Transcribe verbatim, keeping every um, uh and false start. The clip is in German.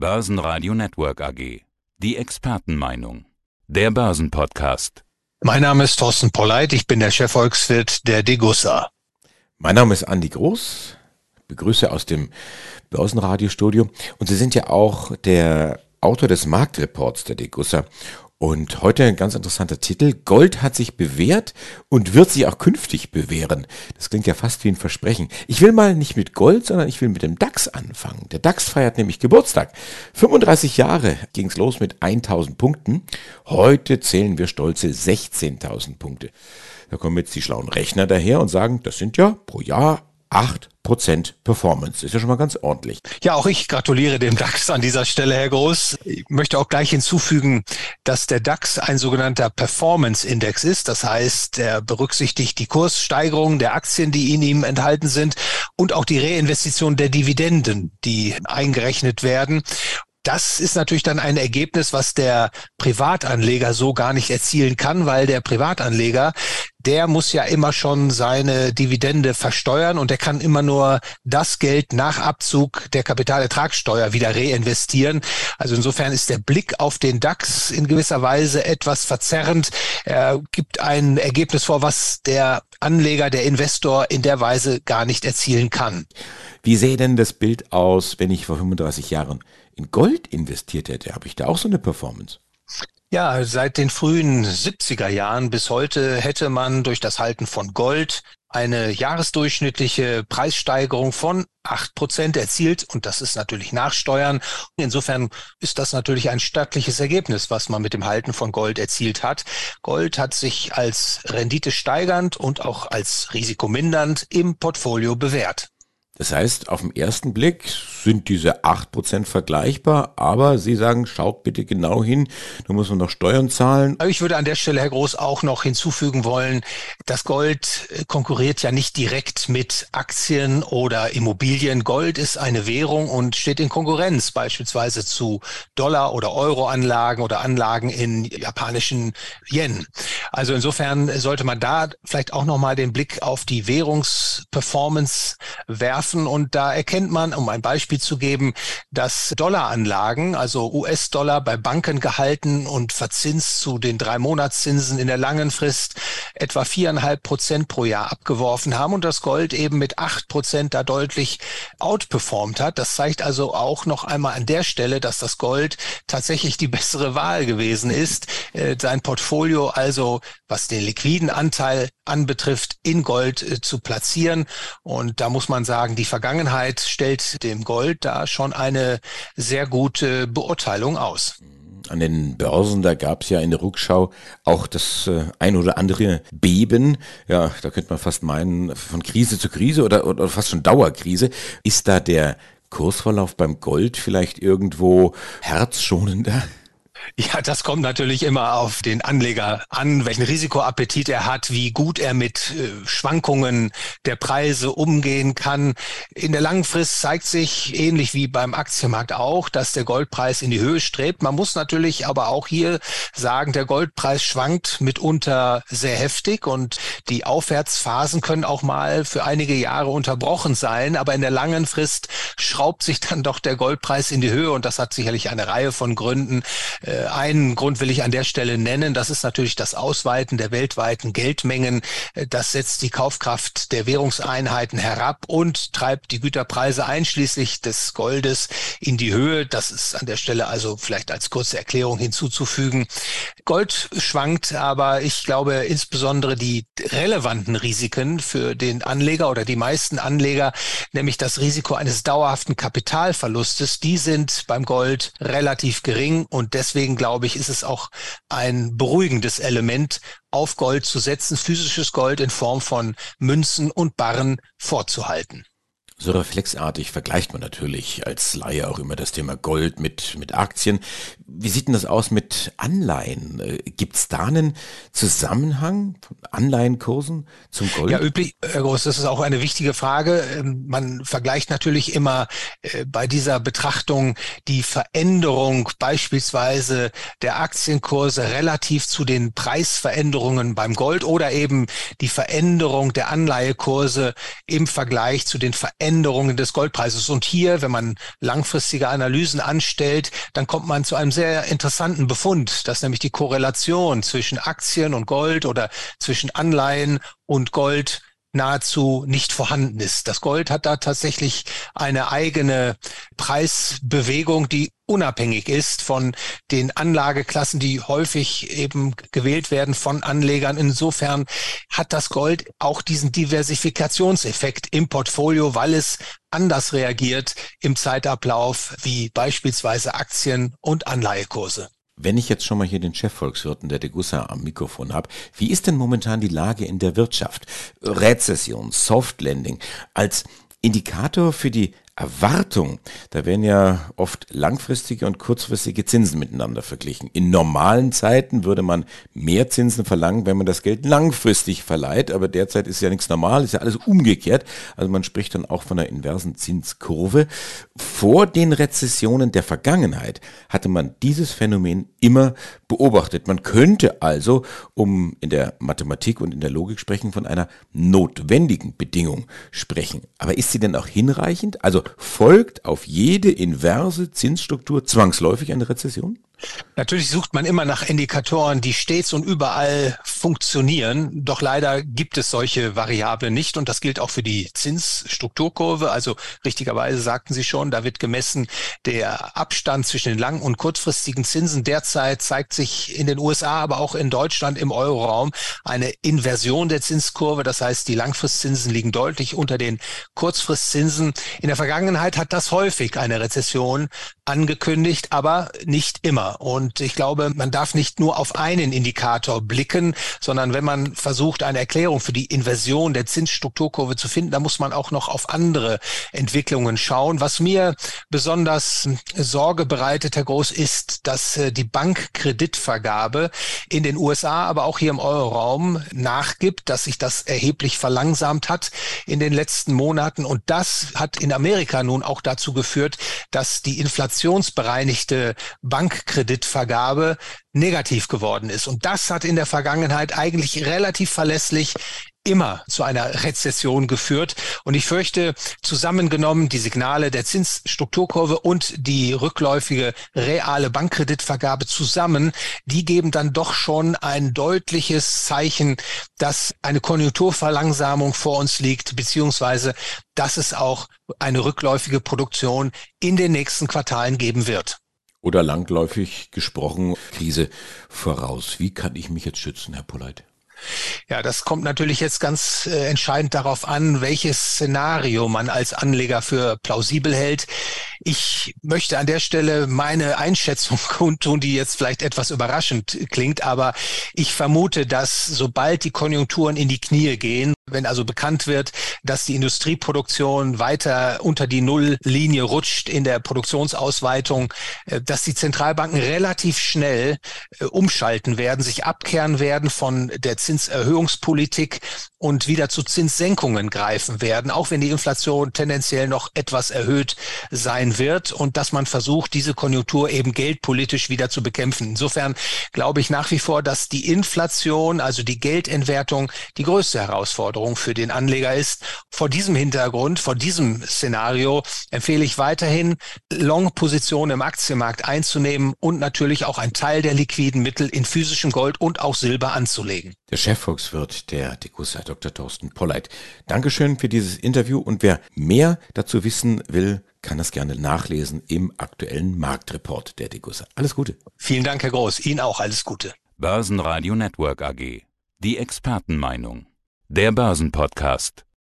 Börsenradio Network A G. Die Expertenmeinung. Der Börsenpodcast. Mein Name ist Thorsten Polleit, ich bin der Chefvolkswirt der Degussa. Mein Name ist Andi Groß, begrüße aus dem Börsenradiostudio, und Sie sind ja auch der Autor des Marktreports der Degussa. Und heute ein ganz interessanter Titel: Gold hat sich bewährt und wird sich auch künftig bewähren. Das klingt ja fast wie ein Versprechen. Ich will mal nicht mit Gold, sondern ich will mit dem DAX anfangen. Der DAX feiert nämlich Geburtstag. fünfunddreißig Jahre ging's los mit tausend Punkten. Heute zählen wir stolze sechzehntausend Punkte. Da kommen jetzt die schlauen Rechner daher und sagen, das sind ja pro Jahr acht Prozent Performance. Ist ja schon mal ganz ordentlich. Ja, auch ich gratuliere dem DAX an dieser Stelle, Herr Groß. Ich möchte auch gleich hinzufügen, dass der DAX ein sogenannter Performance-Index ist. Das heißt, er berücksichtigt die Kurssteigerungen der Aktien, die in ihm enthalten sind, und auch die Reinvestition der Dividenden, die eingerechnet werden. Das ist natürlich dann ein Ergebnis, was der Privatanleger so gar nicht erzielen kann, weil der Privatanleger, der muss ja immer schon seine Dividende versteuern, und der kann immer nur das Geld nach Abzug der Kapitalertragssteuer wieder reinvestieren. Also insofern ist der Blick auf den DAX in gewisser Weise etwas verzerrend. Er gibt ein Ergebnis vor, was der Anleger, der Investor in der Weise gar nicht erzielen kann. Wie sähe denn das Bild aus, wenn ich vor fünfunddreißig Jahren in Gold investiert hätte? Habe ich da auch so eine Performance? Ja, seit den frühen siebziger Jahren bis heute hätte man durch das Halten von Gold eine jahresdurchschnittliche Preissteigerung von acht Prozent erzielt, und das ist natürlich nach Steuern. Insofern ist das natürlich ein stattliches Ergebnis, was man mit dem Halten von Gold erzielt hat. Gold hat sich als renditesteigernd und auch als risikomindernd im Portfolio bewährt. Das heißt, auf den ersten Blick sind diese acht Prozent vergleichbar, aber Sie sagen, schaut bitte genau hin, da muss man noch Steuern zahlen. Ich würde an der Stelle, Herr Groß, auch noch hinzufügen wollen, das Gold konkurriert ja nicht direkt mit Aktien oder Immobilien. Gold ist eine Währung und steht in Konkurrenz beispielsweise zu Dollar- oder Euro-Anlagen oder Anlagen in japanischen Yen. Also insofern sollte man da vielleicht auch nochmal den Blick auf die Währungsperformance werfen. Und da erkennt man, um ein Beispiel zu geben, dass Dollaranlagen, also U S-Dollar, bei Banken gehalten und verzinst zu den Drei-Monats-Zinsen in der langen Frist etwa vier Komma fünf Prozent pro Jahr abgeworfen haben und das Gold eben mit acht Prozent da deutlich outperformt hat. Das zeigt also auch noch einmal an der Stelle, dass das Gold tatsächlich die bessere Wahl gewesen ist. Sein Portfolio also, was den liquiden Anteil anbetrifft, in Gold zu platzieren. Und da muss man sagen, die Vergangenheit stellt dem Gold da schon eine sehr gute Beurteilung aus. An den Börsen, da gab es ja in der Rückschau auch das äh, ein oder andere Beben. Ja, da könnte man fast meinen, von Krise zu Krise oder, oder fast schon Dauerkrise. Ist da der Kursverlauf beim Gold vielleicht irgendwo herzschonender? Ja, das kommt natürlich immer auf den Anleger an, welchen Risikoappetit er hat, wie gut er mit äh, Schwankungen der Preise umgehen kann. In der langen Frist zeigt sich, ähnlich wie beim Aktienmarkt auch, dass der Goldpreis in die Höhe strebt. Man muss natürlich aber auch hier sagen, der Goldpreis schwankt mitunter sehr heftig, und die Aufwärtsphasen können auch mal für einige Jahre unterbrochen sein. Aber in der langen Frist schraubt sich dann doch der Goldpreis in die Höhe, und das hat sicherlich eine Reihe von Gründen. Einen Grund will ich an der Stelle nennen, das ist natürlich das Ausweiten der weltweiten Geldmengen. Das setzt die Kaufkraft der Währungseinheiten herab und treibt die Güterpreise einschließlich des Goldes in die Höhe. Das ist an der Stelle also vielleicht als kurze Erklärung hinzuzufügen. Gold schwankt, aber ich glaube, insbesondere die relevanten Risiken für den Anleger oder die meisten Anleger, nämlich das Risiko eines dauerhaften Kapitalverlustes, die sind beim Gold relativ gering, und deswegen Deswegen glaube ich, ist es auch ein beruhigendes Element, auf Gold zu setzen, physisches Gold in Form von Münzen und Barren vorzuhalten. So reflexartig vergleicht man natürlich als Laie auch immer das Thema Gold mit, mit Aktien. Wie sieht denn das aus mit Anleihen? Gibt es da einen Zusammenhang von Anleihenkursen zum Gold? Ja, üblich, Herr Groß, das ist auch eine wichtige Frage. Man vergleicht natürlich immer bei dieser Betrachtung die Veränderung beispielsweise der Aktienkurse relativ zu den Preisveränderungen beim Gold oder eben die Veränderung der Anleihekurse im Vergleich zu den Veränderungen Veränderungen des Goldpreises. Und hier, wenn man langfristige Analysen anstellt, dann kommt man zu einem sehr interessanten Befund, dass nämlich die Korrelation zwischen Aktien und Gold oder zwischen Anleihen und Gold nahezu nicht vorhanden ist. Das Gold hat da tatsächlich eine eigene Preisbewegung, die unabhängig ist von den Anlageklassen, die häufig eben gewählt werden von Anlegern. Insofern hat das Gold auch diesen Diversifikationseffekt im Portfolio, weil es anders reagiert im Zeitablauf wie beispielsweise Aktien und Anleihekurse. Wenn ich jetzt schon mal hier den Chefvolkswirten der Degussa am Mikrofon habe, wie ist denn momentan die Lage in der Wirtschaft? Rezession, Softlanding als Indikator für die Erwartung, da werden ja oft langfristige und kurzfristige Zinsen miteinander verglichen. In normalen Zeiten würde man mehr Zinsen verlangen, wenn man das Geld langfristig verleiht, aber derzeit ist ja nichts normal, ist ja alles umgekehrt. Also man spricht dann auch von einer inversen Zinskurve. Vor den Rezessionen der Vergangenheit hatte man dieses Phänomen immer beobachtet. Man könnte also, um in der Mathematik und in der Logik sprechen, von einer notwendigen Bedingung sprechen. Aber ist sie denn auch hinreichend? Also folgt auf jede inverse Zinsstruktur zwangsläufig eine Rezession? Natürlich sucht man immer nach Indikatoren, die stets und überall funktionieren. Doch leider gibt es solche Variablen nicht. Und das gilt auch für die Zinsstrukturkurve. Also richtigerweise sagten Sie schon, da wird gemessen der Abstand zwischen den lang- und kurzfristigen Zinsen. Derzeit zeigt sich in den U S A, aber auch in Deutschland im Euroraum eine Inversion der Zinskurve. Das heißt, die Langfristzinsen liegen deutlich unter den Kurzfristzinsen. In der Vergangenheit hat das häufig eine Rezession angekündigt, aber nicht immer. Und ich glaube, man darf nicht nur auf einen Indikator blicken, sondern wenn man versucht, eine Erklärung für die Inversion der Zinsstrukturkurve zu finden, dann muss man auch noch auf andere Entwicklungen schauen. Was mir besonders Sorge bereitet, Herr Groß, ist, dass die Bankkreditvergabe in den U S A, aber auch hier im Euroraum nachgibt, dass sich das erheblich verlangsamt hat in den letzten Monaten. Und das hat in Amerika nun auch dazu geführt, dass die inflationsbereinigte Bankkreditvergabe Kreditvergabe negativ geworden ist. Und das hat in der Vergangenheit eigentlich relativ verlässlich immer zu einer Rezession geführt. Und ich fürchte, zusammengenommen die Signale der Zinsstrukturkurve und die rückläufige reale Bankkreditvergabe zusammen, die geben dann doch schon ein deutliches Zeichen, dass eine Konjunkturverlangsamung vor uns liegt, beziehungsweise dass es auch eine rückläufige Produktion in den nächsten Quartalen geben wird. Oder langläufig gesprochen, Krise voraus. Wie kann ich mich jetzt schützen, Herr Polleit? Ja, das kommt natürlich jetzt ganz äh, entscheidend darauf an, welches Szenario man als Anleger für plausibel hält. Ich möchte an der Stelle meine Einschätzung kundtun, die jetzt vielleicht etwas überraschend klingt, aber ich vermute, dass sobald die Konjunkturen in die Knie gehen, wenn also bekannt wird, dass die Industrieproduktion weiter unter die Nulllinie rutscht in der Produktionsausweitung, dass die Zentralbanken relativ schnell umschalten werden, sich abkehren werden von der Zinserhöhungspolitik und wieder zu Zinssenkungen greifen werden, auch wenn die Inflation tendenziell noch etwas erhöht sein wird und dass man versucht, diese Konjunktur eben geldpolitisch wieder zu bekämpfen. Insofern glaube ich nach wie vor, dass die Inflation, also die Geldentwertung, die größte Herausforderung für den Anleger ist. Vor diesem Hintergrund, vor diesem Szenario empfehle ich weiterhin, Long-Positionen im Aktienmarkt einzunehmen und natürlich auch einen Teil der liquiden Mittel in physischem Gold und auch Silber anzulegen. Der Chefvolkswirt der Degussa, Doktor Thorsten Polleit. Dankeschön für dieses Interview und wer mehr dazu wissen will, kann das gerne nachlesen im aktuellen Marktreport der Degussa. Alles Gute. Vielen Dank, Herr Groß. Ihnen auch alles Gute. Börsenradio Network A G. Die Expertenmeinung. Der Börsenpodcast.